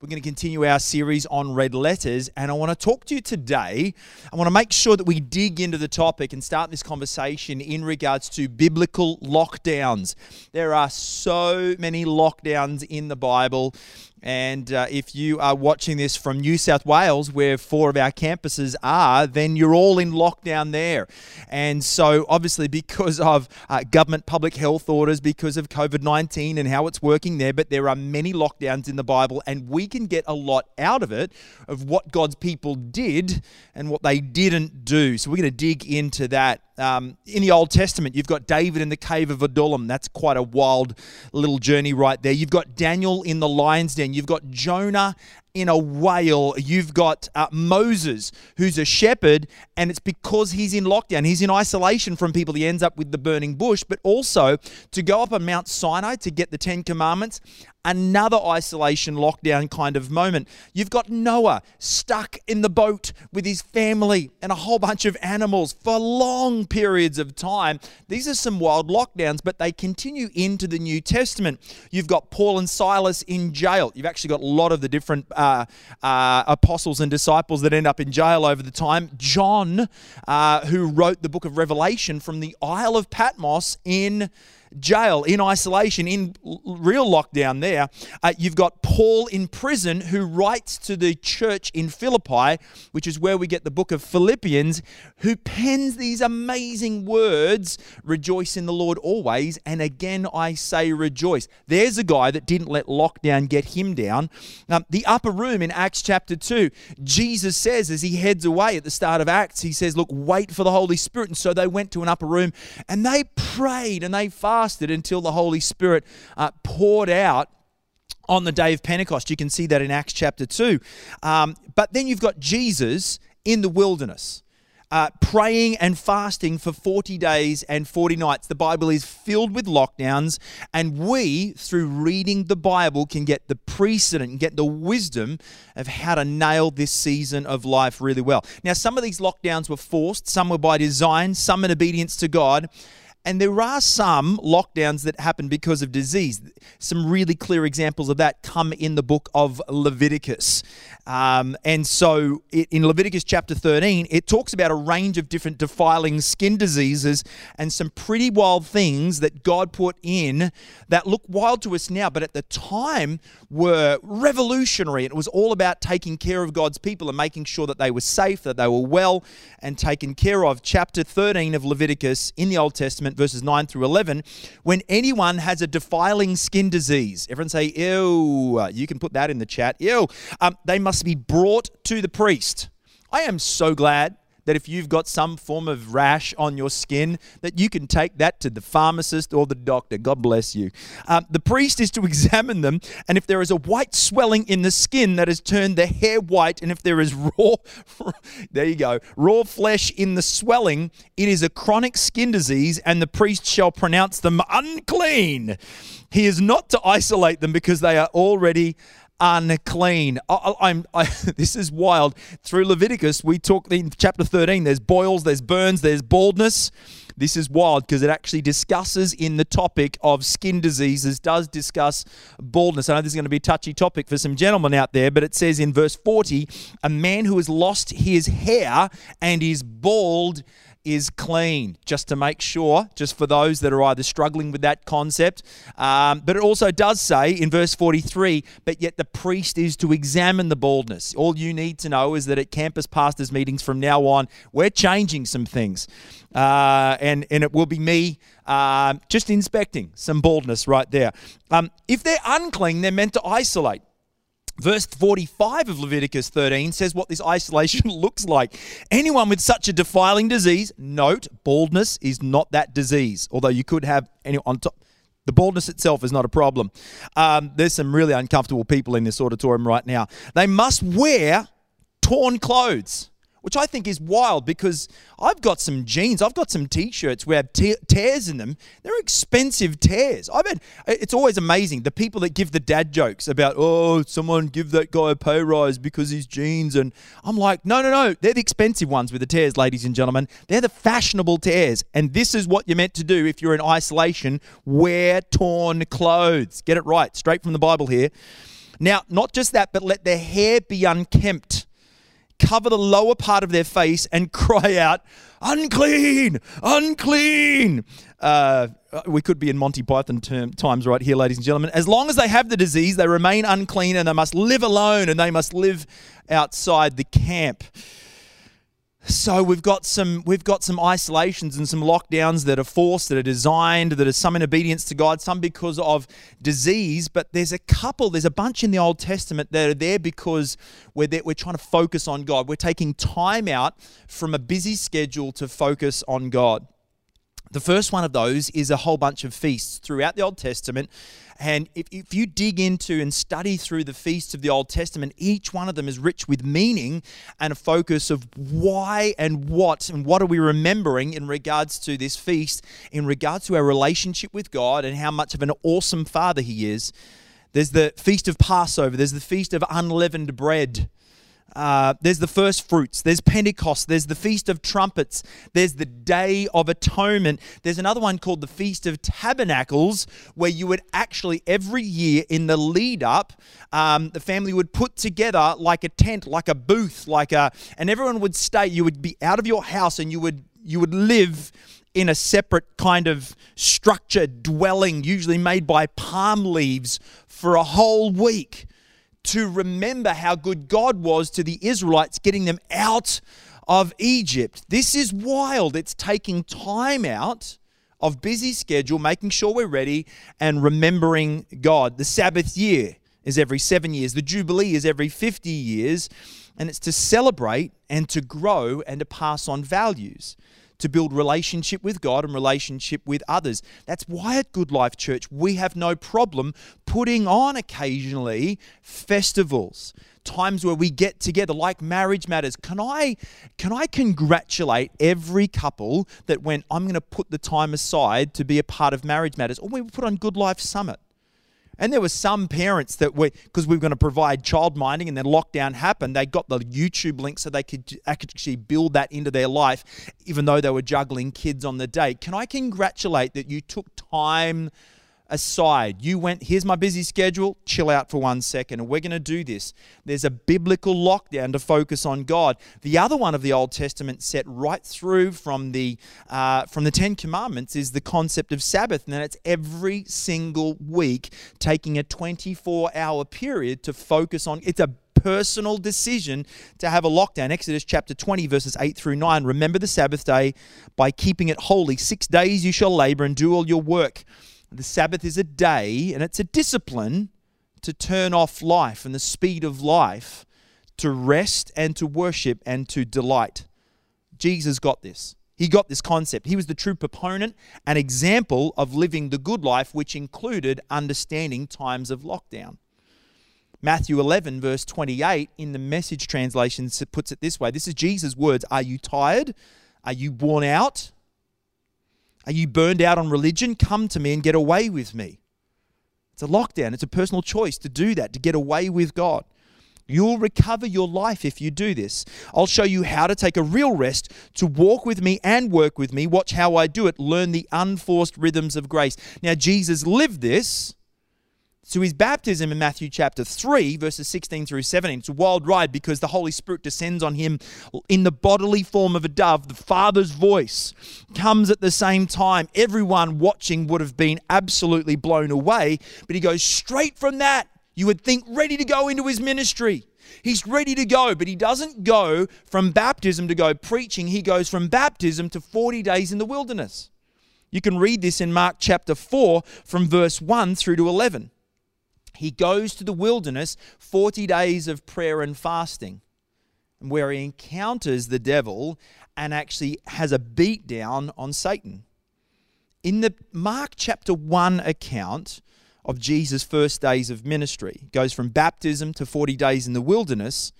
We're going to continue our series on red letters, and I want to talk to you today. I want to make sure that we dig into the topic and start this conversation in regards to biblical lockdowns. There are so many lockdowns in the Bible, and if you are watching this from New South Wales, where 4 of our campuses are, then you're all in lockdown there. And so obviously because of government public health orders, because of COVID-19 and how it's working there, but there are many lockdowns in the Bible, and we can get a lot out of it, of what God's people did and what they didn't do. So we're going to dig into that. In the Old Testament, you've got David in the cave of Adullam. That's quite a wild little journey right there. You've got Daniel in the lion's den. You've got Jonah in a whale. You've got Moses, who's a shepherd, and it's because he's in lockdown. He's in isolation from people. He ends up with the burning bush, but also to go up on Mount Sinai to get the 10 Commandments, another isolation, lockdown kind of moment. You've got Noah stuck in the boat with his family and a whole bunch of animals for long periods of time. These are some wild lockdowns, but they continue into the New Testament. You've got Paul and Silas in jail. You've actually got a lot of the different apostles and disciples that end up in jail over the time. John, who wrote the book of Revelation from the Isle of Patmos, in jail, in isolation, in real lockdown there. You've got Paul in prison, who writes to the church in Philippi, which is where we get the book of Philippians, who pens these amazing words, rejoice in the Lord always, and again I say rejoice. There's a guy that didn't let lockdown get him down. Now, the upper room in Acts chapter 2, Jesus says as he heads away at the start of Acts, he says, look, wait for the Holy Spirit. And so they went to an upper room and they prayed and they fasted until the Holy Spirit poured out on the day of Pentecost. You can see that in Acts chapter 2. But then you've got Jesus in the wilderness, praying and fasting for 40 days and 40 nights. The Bible is filled with lockdowns, and we, through reading the Bible, can get the precedent and get the wisdom of how to nail this season of life really well. Now, some of these lockdowns were forced, some were by design, some in obedience to God. And there are some lockdowns that happen because of disease. Some really clear examples of that come in the book of Leviticus. And so in Leviticus chapter 13, it talks about a range of different defiling skin diseases and some pretty wild things that God put in that look wild to us now, but at the time were revolutionary. It was all about taking care of God's people and making sure that they were safe, that they were well and taken care of. Chapter 13 of Leviticus in the Old Testament, verses 9 through 11, when anyone has a defiling skin disease, everyone say, ew, you can put that in the chat, ew, they must be brought to the priest. I am so glad that if you've got some form of rash on your skin, that you can take that to the pharmacist or the doctor. God bless you. The priest is to examine them, and if there is a white swelling in the skin that has turned the hair white, and if there is raw flesh in the swelling, it is a chronic skin disease, and the priest shall pronounce them unclean. He is not to isolate them because they are already unclean. This is wild. Through Leviticus, we talk in chapter 13, there's boils, there's burns, there's baldness. This is wild because it actually discusses in the topic of skin diseases, does discuss baldness. I know this is going to be a touchy topic for some gentlemen out there, but it says in verse 40, a man who has lost his hair and is bald is clean, just to make sure, just for those that are either struggling with that concept. But it also does say in verse 43, but yet the priest is to examine the baldness. All you need to know is that at campus pastors meetings from now on, we're changing some things. And it will be me just inspecting some baldness right there. If they're unclean, they're meant to isolate. Verse 45 of Leviticus 13 says what this isolation looks like. Anyone with such a defiling disease, note, baldness is not that disease, although you could have anyone on top. The baldness itself is not a problem. There's some really uncomfortable people in this auditorium right now. They must wear torn clothes, which I think is wild because I've got some jeans, I've got some T-shirts where I have tears in them. They're expensive tears. It's always amazing, the people that give the dad jokes about, oh, someone give that guy a pay rise because his jeans. And I'm like, no, they're the expensive ones with the tears, ladies and gentlemen. They're the fashionable tears. And this is what you're meant to do if you're in isolation, wear torn clothes. Get it right, straight from the Bible here. Now, not just that, but let their hair be unkempt. Cover the lower part of their face and cry out, unclean, unclean. We could be in Monty Python times right here, ladies and gentlemen. As long as they have the disease, they remain unclean and they must live alone and they must live outside the camp. So we've got some isolations and some lockdowns that are forced, that are designed, that are some in obedience to God, some because of disease. But there's a bunch in the Old Testament that are there because we're trying to focus on God. We're taking time out from a busy schedule to focus on God. The first one of those is a whole bunch of feasts throughout the Old Testament. And if you dig into and study through the feasts of the Old Testament, each one of them is rich with meaning and a focus of why and what are we remembering in regards to this feast, in regards to our relationship with God and how much of an awesome Father He is. There's the Feast of Passover. There's the Feast of Unleavened Bread. There's the first fruits, there's Pentecost, there's the Feast of Trumpets, there's the Day of Atonement. There's another one called the Feast of Tabernacles, where you would actually every year in the lead up, the family would put together like a tent, like a booth, and everyone would stay. You would be out of your house and you would live in a separate kind of structure, dwelling, usually made by palm leaves, for a whole week, to remember how good God was to the Israelites, getting them out of Egypt. This is wild. It's taking time out of busy schedule, making sure we're ready and remembering God. The Sabbath year is every 7 years. The Jubilee is every 50 years. And it's to celebrate and to grow and to pass on values, to build relationship with God and relationship with others. That's why at Good Life Church, we have no problem putting on occasionally festivals, times where we get together like Marriage Matters. Can I congratulate every couple that went, I'm going to put the time aside to be a part of Marriage Matters? Or we put on Good Life Summit. And there were some parents that because we were going to provide child minding and then lockdown happened, they got the YouTube link so they could actually build that into their life, even though they were juggling kids on the day. Can I congratulate that you took time aside? You went, here's my busy schedule, chill out for 1 second, and we're going to do this. There's a biblical lockdown to focus on God. The other one of the Old Testament set right through from the Ten Commandments is the concept of Sabbath, and it's every single week taking a 24-hour period to focus on. It's a personal decision to have a lockdown. Exodus chapter 20 verses 8 through 9, remember the Sabbath day by keeping it holy. 6 days you shall labor and do all your work. The Sabbath is a day, and it's a discipline to turn off life and the speed of life, to rest and to worship and to delight. Jesus got this. He got this concept. He was the true proponent and example of living the good life, which included understanding times of lockdown. Matthew 11 verse 28 in the Message translation puts it this way. This is Jesus' words. Are you tired? Are you worn out? Are you burned out on religion? Come to me and get away with me. It's a lockdown. It's a personal choice to do that, to get away with God. You'll recover your life if you do this. I'll show you how to take a real rest, to walk with me and work with me. Watch how I do it. Learn the unforced rhythms of grace. Now, Jesus lived this through his baptism in Matthew chapter 3, verses 16 through 17. It's a wild ride because the Holy Spirit descends on him in the bodily form of a dove. The Father's voice comes at the same time. Everyone watching would have been absolutely blown away, but he goes straight from that. You would think ready to go into his ministry. He's ready to go, but he doesn't go from baptism to go preaching. He goes from baptism to 40 days in the wilderness. You can read this in Mark chapter 4 from verse 1 through to 11. He goes to the wilderness, 40 days of prayer and fasting, where he encounters the devil and actually has a beat down on Satan. In the Mark chapter 1 account of Jesus' first days of ministry, goes from baptism to 40 days in the wilderness.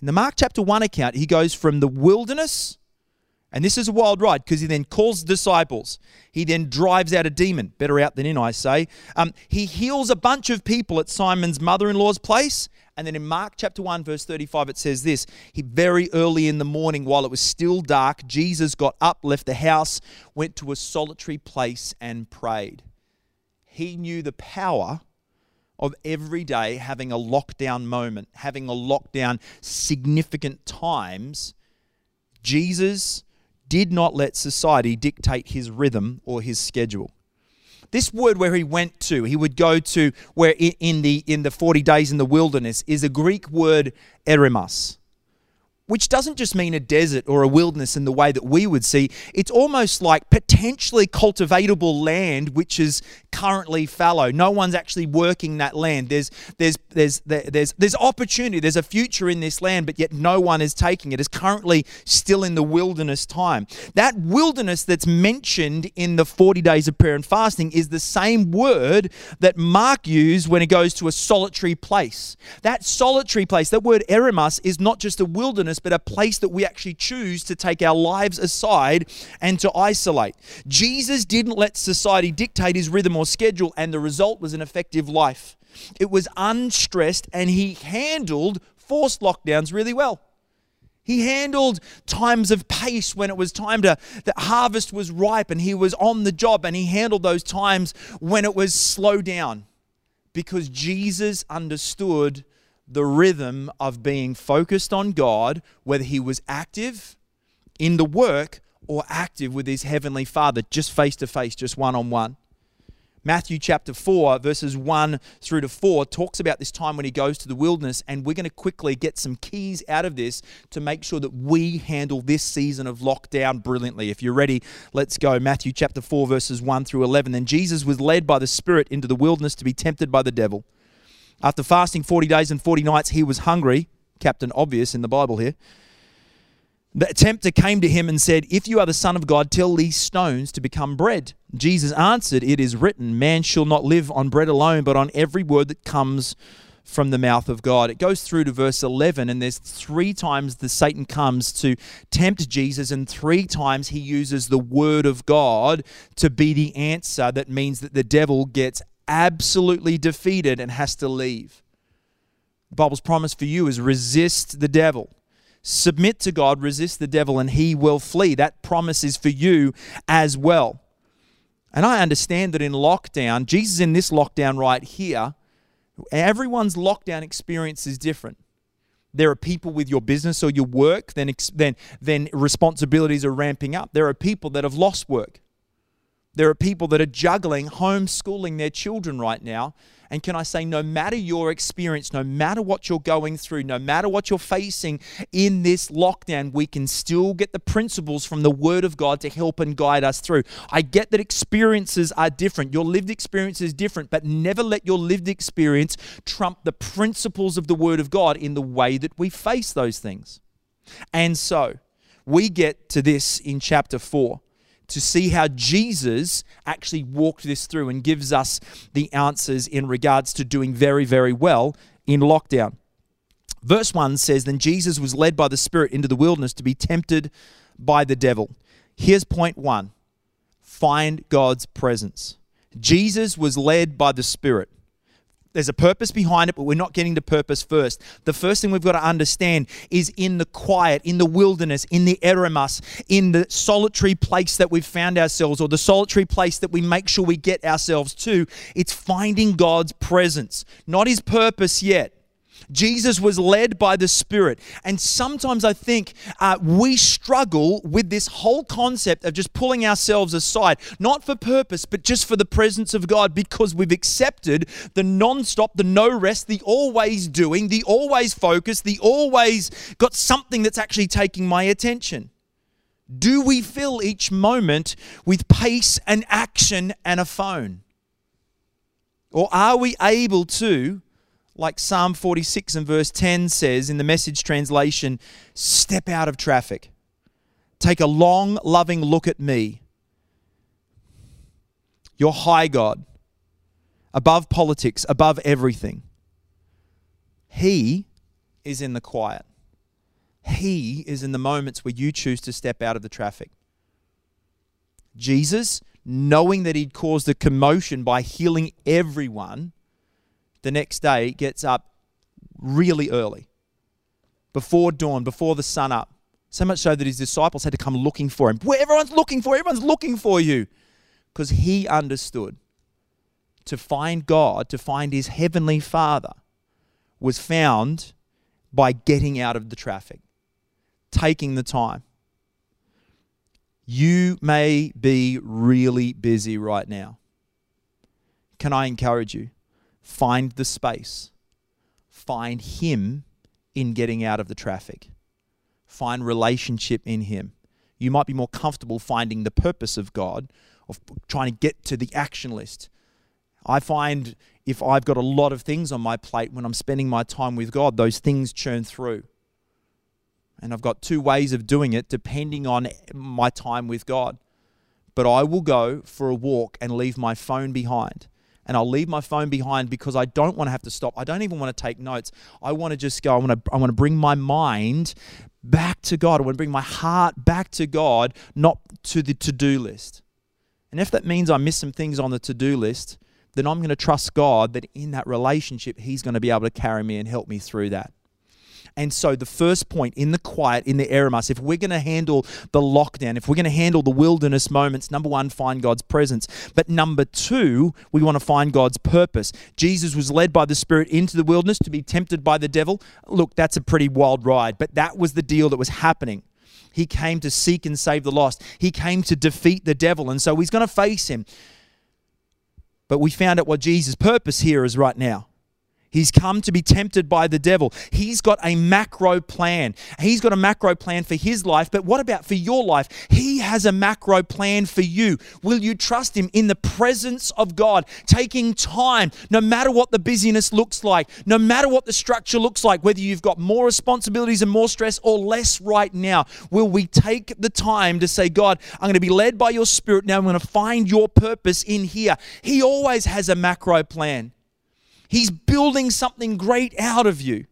In the Mark chapter 1 account, he goes from the wilderness, and this is a wild ride because he then calls disciples. He then drives out a demon. Better out than in, I say. He heals a bunch of people at Simon's mother-in-law's place. And then in Mark chapter 1, verse 35, it says this. Very early in the morning, while it was still dark, Jesus got up, left the house, went to a solitary place and prayed. He knew the power of every day having a lockdown moment, having a lockdown significant times, Jesus did not let society dictate his rhythm or his schedule. This word where he went to, he would go to where in the 40 days in the wilderness is a Greek word eremos, which doesn't just mean a desert or a wilderness in the way that we would see. It's almost like potentially cultivatable land which is currently fallow. No one's actually working that land. There's opportunity. There's a future in this land, but yet no one is taking it. It's currently still in the wilderness time. That wilderness that's mentioned in the 40 days of prayer and fasting is the same word that Mark used when he goes to a solitary place. That solitary place, that word eremos, is not just a wilderness, but a place that we actually choose to take our lives aside and to isolate. Jesus didn't let society dictate his rhythm or schedule, and the result was an effective life. It was unstressed, and he handled forced lockdowns really well. He handled times of pace when it was time to, that harvest was ripe and he was on the job, and he handled those times when it was slow down, because Jesus understood the rhythm of being focused on God, whether he was active in the work or active with his heavenly Father, just face to face, just one-on-one. Matthew chapter 4, verses 1 through to 4 talks about this time when he goes to the wilderness, and we're going to quickly get some keys out of this to make sure that we handle this season of lockdown brilliantly. If you're ready, let's go. Matthew chapter 4, verses 1 through 11. Then Jesus was led by the Spirit into the wilderness to be tempted by the devil. After fasting 40 days and 40 nights, he was hungry. Captain Obvious in the Bible here. The tempter came to him and said, "If you are the Son of God, tell these stones to become bread." Jesus answered, "It is written, man shall not live on bread alone, but on every word that comes from the mouth of God." It goes through to verse 11, and there's three times that Satan comes to tempt Jesus, and three times he uses the word of God to be the answer. That means that the devil gets absolutely defeated and has to leave. The Bible's promise for you is resist the devil. Submit to God, resist the devil, and he will flee. That promise is for you as well. And I understand that in lockdown, Jesus in this lockdown right here, everyone's lockdown experience is different. There are people with your business or your work, then responsibilities are ramping up. There are people that have lost work. There are people that are juggling homeschooling their children right now. And can I say, no matter your experience, no matter what you're going through, no matter what you're facing in this lockdown, we can still get the principles from the Word of God to help and guide us through. I get that experiences are different. Your lived experience is different, but never let your lived experience trump the principles of the Word of God in the way that we face those things. And so we get to this in chapter 4, to see how Jesus actually walked this through and gives us the answers in regards to doing very, very well in lockdown. Verse 1 says, "Then Jesus was led by the Spirit into the wilderness to be tempted by the devil." Here's point one: find God's presence. Jesus was led by the Spirit. There's a purpose behind it, but we're not getting to purpose first. The first thing we've got to understand is in the quiet, in the wilderness, in the eremos, in the solitary place that we've found ourselves, or the solitary place that we make sure we get ourselves to, it's finding God's presence, not his purpose yet. Jesus was led by the Spirit. And sometimes I think we struggle with this whole concept of just pulling ourselves aside, not for purpose, but just for the presence of God, because we've accepted the non-stop, the no rest, the always doing, the always focused, the always got something that's actually taking my attention. Do we fill each moment with pace and action and a phone? Or are we able to, like Psalm 46 and verse 10 says in the Message translation, step out of traffic, take a long, loving look at me, your high God, above politics, above everything. He is in the quiet. He is in the moments where you choose to step out of the traffic. Jesus, knowing that he'd caused a commotion by healing everyone, the next day gets up really early, before dawn, before the sun up. So much so that his disciples had to come looking for him. Everyone's looking for you, because he understood to find God, to find his heavenly Father, was found by getting out of the traffic, taking the time. You may be really busy right now. Can I encourage you? Find the space. Find him in getting out of the traffic. Find relationship in him. You might be more comfortable finding the purpose of God, of trying to get to the action list. I find if I've got a lot of things on my plate, when I'm spending my time with God, those things churn through. And I've got two ways of doing it depending on my time with God. But I will go for a walk and leave my phone behind. And I'll leave my phone behind because I don't want to have to stop. I don't even want to take notes. I want to just go. I want to bring my mind back to God. I want to bring my heart back to God, not to the to-do list. And if that means I miss some things on the to-do list, then I'm going to trust God that in that relationship, he's going to be able to carry me and help me through that. And so the first point, in the quiet, in the Eramas, if we're going to handle the lockdown, if we're going to handle the wilderness moments, number one, find God's presence. But number two, we want to find God's purpose. Jesus was led by the Spirit into the wilderness to be tempted by the devil. Look, that's a pretty wild ride, but that was the deal that was happening. He came to seek and save the lost. He came to defeat the devil, and so he's going to face him. But we found out what Jesus' purpose here is right now. He's come to be tempted by the devil. He's got a macro plan. He's got a macro plan for his life, but what about for your life? He has a macro plan for you. Will you trust him in the presence of God, taking time, no matter what the busyness looks like, no matter what the structure looks like, whether you've got more responsibilities and more stress or less right now? Will we take the time to say, God, I'm going to be led by your Spirit now. I'm going to find your purpose in here. He always has a macro plan. He's building something great out of you.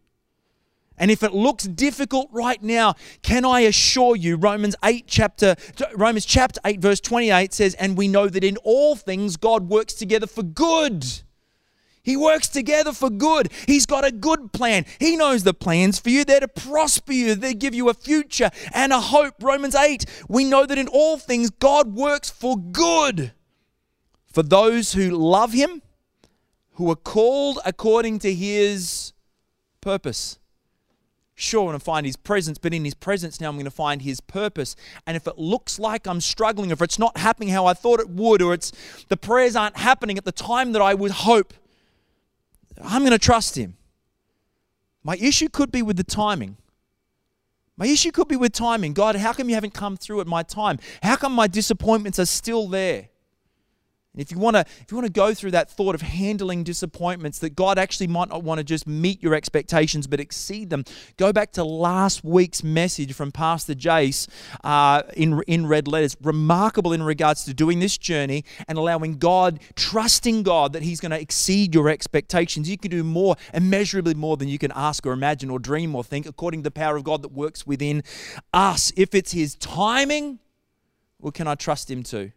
And if it looks difficult right now, can I assure you, Romans chapter 8, verse 28 says, and we know that in all things God works together for good. He works together for good. He's got a good plan. He knows the plans for you. They're to prosper you. They give you a future and a hope. Romans 8, we know that in all things God works for good for those who love him, who are called according to his purpose. Sure, I'm going to find his presence, but in his presence now I'm going to find his purpose. And if it looks like I'm struggling, if it's not happening how I thought it would, or it's the prayers aren't happening at the time that I would hope, I'm going to trust him. My issue could be with the timing. My issue could be with timing. God, how come you haven't come through at my time? How come my disappointments are still there? And if you want to go through that thought of handling disappointments, that God actually might not want to just meet your expectations but exceed them, go back to last week's message from Pastor Jace in Red Letters. Remarkable in regards to doing this journey and allowing God, trusting God that he's going to exceed your expectations. You can do more, immeasurably more than you can ask or imagine or dream or think, according to the power of God that works within us. If it's his timing, well, can I trust him too?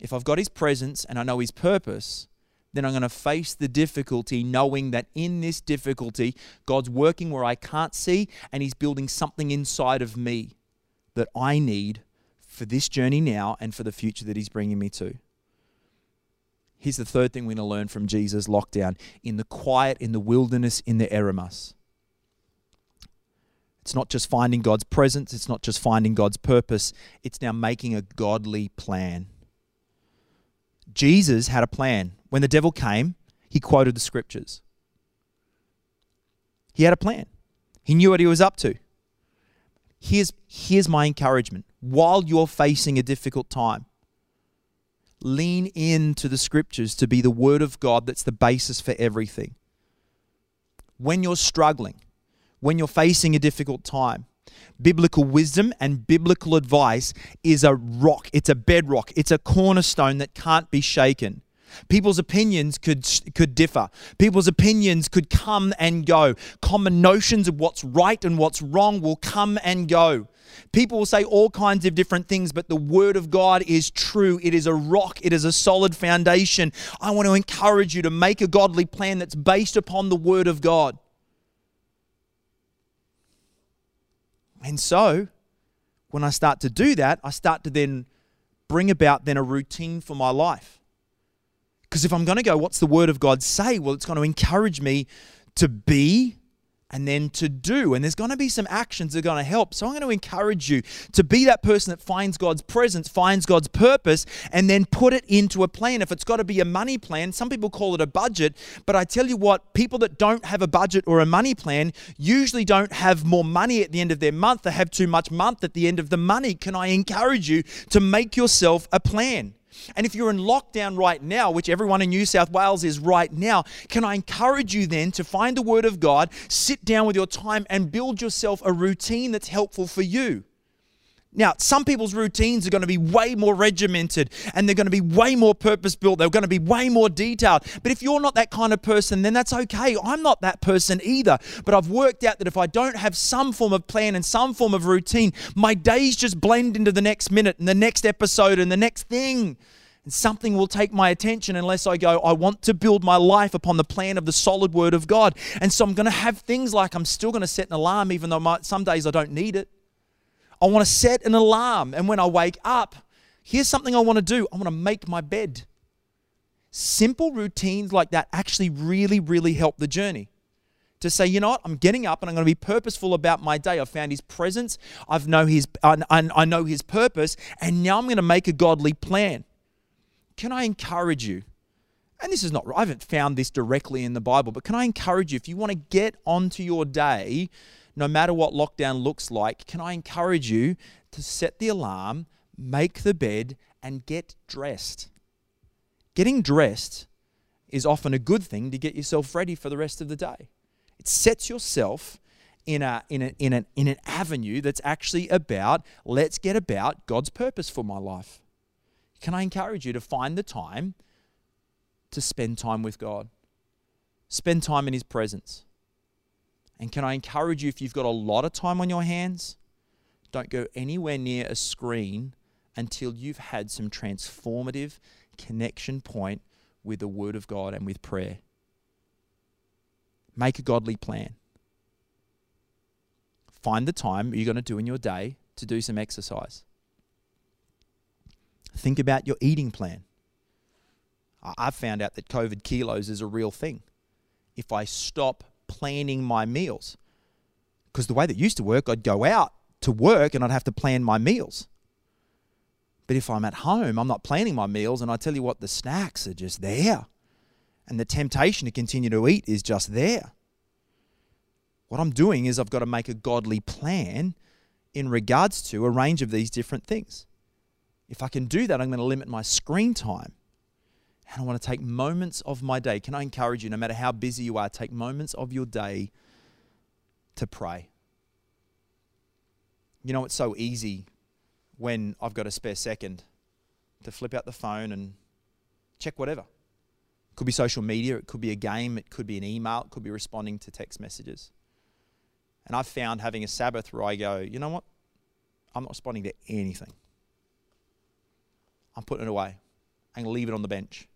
If I've got his presence and I know his purpose, then I'm going to face the difficulty knowing that in this difficulty, God's working where I can't see, and he's building something inside of me that I need for this journey now and for the future that he's bringing me to. Here's the third thing we're going to learn from Jesus' lockdown. In the quiet, in the wilderness, in the Eramas. It's not just finding God's presence. It's not just finding God's purpose. It's now making a godly plan. Jesus had a plan. When the devil came, he quoted the scriptures. He had a plan. He knew what he was up to. Here's my encouragement. While you're facing a difficult time, lean into the scriptures to be the word of God that's the basis for everything. When you're struggling, when you're facing a difficult time, biblical wisdom and biblical advice is a rock. It's a bedrock. It's a cornerstone that can't be shaken. People's opinions could differ. People's opinions could come and go. Common notions of what's right and what's wrong will come and go. People will say all kinds of different things, but the word of God is true. It is a rock. It is a solid foundation. I want to encourage you to make a godly plan that's based upon the word of God. And so when I start to do that, I start to then bring about a routine for my life. Because if I'm going to go, what's the Word of God say? Well, it's going to encourage me to be and then to do. And there's going to be some actions that are going to help. So I'm going to encourage you to be that person that finds God's presence, finds God's purpose, and then put it into a plan. If it's got to be a money plan, some people call it a budget, but I tell you what, people that don't have a budget or a money plan usually don't have more money at the end of their month. They have too much month at the end of the money. Can I encourage you to make yourself a plan? And if you're in lockdown right now, which everyone in New South Wales is right now, can I encourage you then to find the Word of God, sit down with your time and build yourself a routine that's helpful for you? Now, some people's routines are going to be way more regimented and they're going to be way more purpose-built. They're going to be way more detailed. But if you're not that kind of person, then that's okay. I'm not that person either. But I've worked out that if I don't have some form of plan and some form of routine, my days just blend into the next minute and the next episode and the next thing. And something will take my attention unless I go, I want to build my life upon the plan of the solid Word of God. And so I'm going to have things like I'm still going to set an alarm even though some days I don't need it. I want to set an alarm, and when I wake up, here's something I want to do. I want to make my bed. Simple routines like that actually really, really help the journey. To say, you know what, I'm getting up and I'm going to be purposeful about my day. I've found His presence, I know His purpose, and now I'm going to make a godly plan. Can I encourage you? And this is not, I haven't found this directly in the Bible, but can I encourage you, if you want to get onto your day, no matter what lockdown looks like, can I encourage you to set the alarm, make the bed, and get dressed? Getting dressed is often a good thing to get yourself ready for the rest of the day. It sets yourself in an avenue that's actually about, let's get about God's purpose for my life. Can I encourage you to find the time to spend time with God? Spend time in His presence. And can I encourage you, if you've got a lot of time on your hands, don't go anywhere near a screen until you've had some transformative connection point with the Word of God and with prayer. Make a godly plan. Find the time you're going to do in your day to do some exercise. Think about your eating plan. I've found out that COVID kilos is a real thing. If I stop planning my meals, because the way that used to work, I'd go out to work and I'd have to plan my meals. But if I'm at home, I'm not planning my meals, and I tell you what, the snacks are just there and the temptation to continue to eat is just there. What I'm doing is I've got to make a godly plan in regards to a range of these different things. If I can do that, I'm going to limit my screen time. And I want to take moments of my day. Can I encourage you, no matter how busy you are, take moments of your day to pray. You know, it's so easy when I've got a spare second to flip out the phone and check whatever. It could be social media. It could be a game. It could be an email. It could be responding to text messages. And I've found having a Sabbath where I go, you know what? I'm not responding to anything. I'm putting it away. I'm going to leave it on the bench.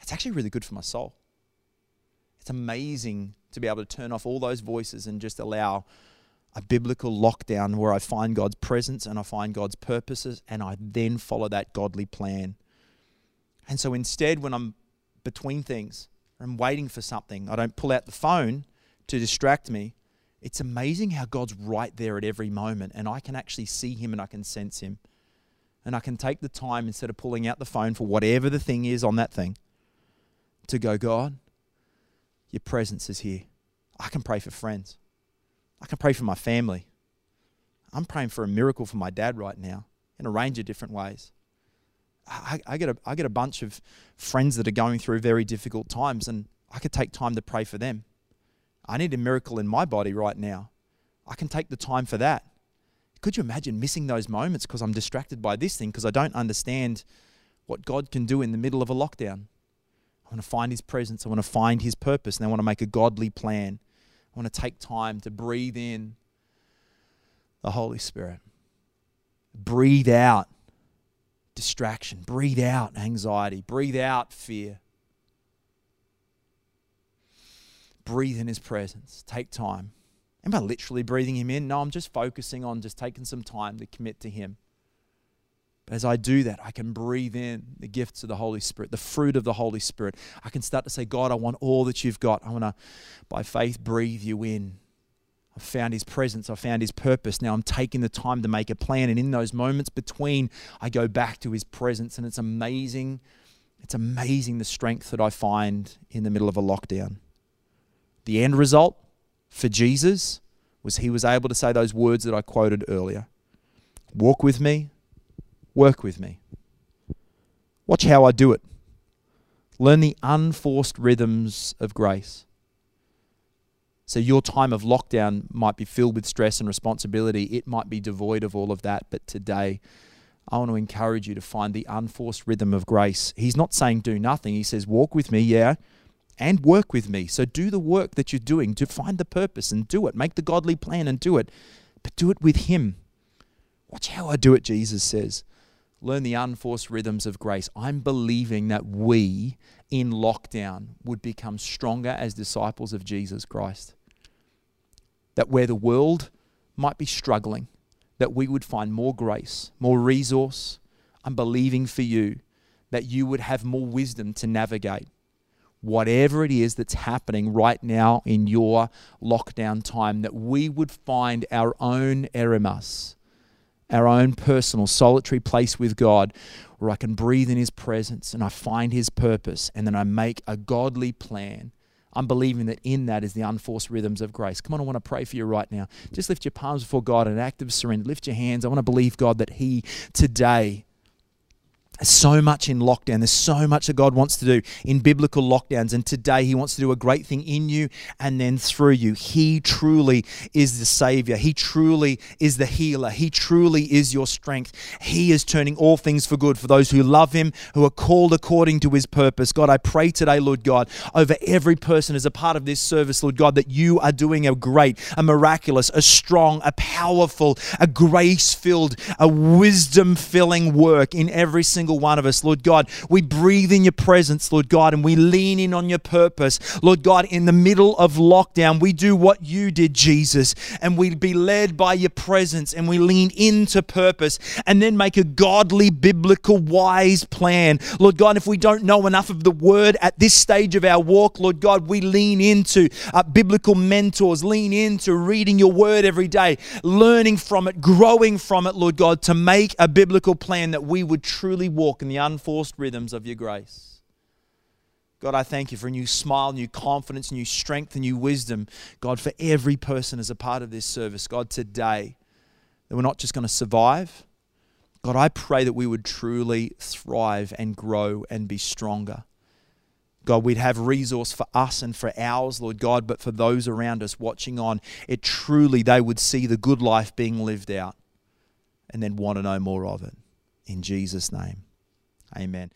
It's actually really good for my soul. It's amazing to be able to turn off all those voices and just allow a biblical lockdown where I find God's presence and I find God's purposes, and I then follow that godly plan. And so instead, when I'm between things, I'm waiting for something, I don't pull out the phone to distract me. It's amazing how God's right there at every moment, and I can actually see Him and I can sense Him. And I can take the time, instead of pulling out the phone for whatever the thing is on that thing, to go, God, Your presence is here. I can pray for friends. I can pray for my family. I'm praying for a miracle for my dad right now in a range of different ways. I get a bunch of friends that are going through very difficult times, and I could take time to pray for them. I need a miracle in my body right now. I can take the time for that. Could you imagine missing those moments because I'm distracted by this thing, because I don't understand what God can do in the middle of a lockdown? I want to find His presence. I want to find His purpose, and I want to make a godly plan. I want to take time to breathe in the Holy Spirit. Breathe out distraction. Breathe out anxiety. Breathe out fear. Breathe in His presence. Take time. Am I literally breathing Him in? No, I'm just focusing on just taking some time to commit to Him. As I do that, I can breathe in the gifts of the Holy Spirit, the fruit of the Holy Spirit. I can start to say, God, I want all that you've got. I want to, by faith, breathe you in. I've found his presence. I've found his purpose. Now I'm taking the time to make a plan. And in those moments between, I go back to his presence. And it's amazing. It's amazing the strength that I find in the middle of a lockdown. The end result for Jesus was he was able to say those words that I quoted earlier. Walk with me. Work with me. Watch how I do it. Learn the unforced rhythms of grace. So your time of lockdown might be filled with stress and responsibility. It might be devoid of all of that. But today, I want to encourage you to find the unforced rhythm of grace. He's not saying do nothing. He says, walk with me, yeah, and work with me. So do the work that you're doing to find the purpose and do it. Make the godly plan and do it. But do it with him. Watch how I do it, Jesus says. Learn the unforced rhythms of grace. I'm believing that we in lockdown would become stronger as disciples of Jesus Christ. That where the world might be struggling, that we would find more grace, more resource. I'm believing for you that you would have more wisdom to navigate whatever it is that's happening right now in your lockdown time, that we would find our own eremas, our own personal solitary place with God where I can breathe in his presence and I find his purpose and then I make a godly plan. I'm believing that in that is the unforced rhythms of grace. Come on, I want to pray for you right now. Just lift your palms before God in active surrender. Lift your hands. I want to believe, God, that he today, there's so much in lockdown. There's so much that God wants to do in biblical lockdowns. And today he wants to do a great thing in you and then through you. He truly is the Savior. He truly is the healer. He truly is your strength. He is turning all things for good for those who love him, who are called according to his purpose. God, I pray today, Lord God, over every person as a part of this service, Lord God, that you are doing a great, a miraculous, a strong, a powerful, a grace-filled, a wisdom-filling work in every single one of us, Lord God. We breathe in your presence, Lord God, and we lean in on your purpose. Lord God, in the middle of lockdown, we do what you did, Jesus, and we be led by your presence and we lean into purpose and then make a godly, biblical, wise plan. Lord God, if we don't know enough of the word at this stage of our walk, Lord God, we lean into biblical mentors, lean into reading your word every day, learning from it, growing from it, Lord God, to make a biblical plan that we would truly walk in the unforced rhythms of your grace. God, I thank you for a new smile, new confidence, new strength, and new wisdom. God, for every person as a part of this service, God, today, that we're not just going to survive. God, I pray that we would truly thrive and grow and be stronger. God, we'd have resource for us and for ours, Lord God, but for those around us watching on, it truly, they would see the good life being lived out and then want to know more of it. In Jesus' name, amen.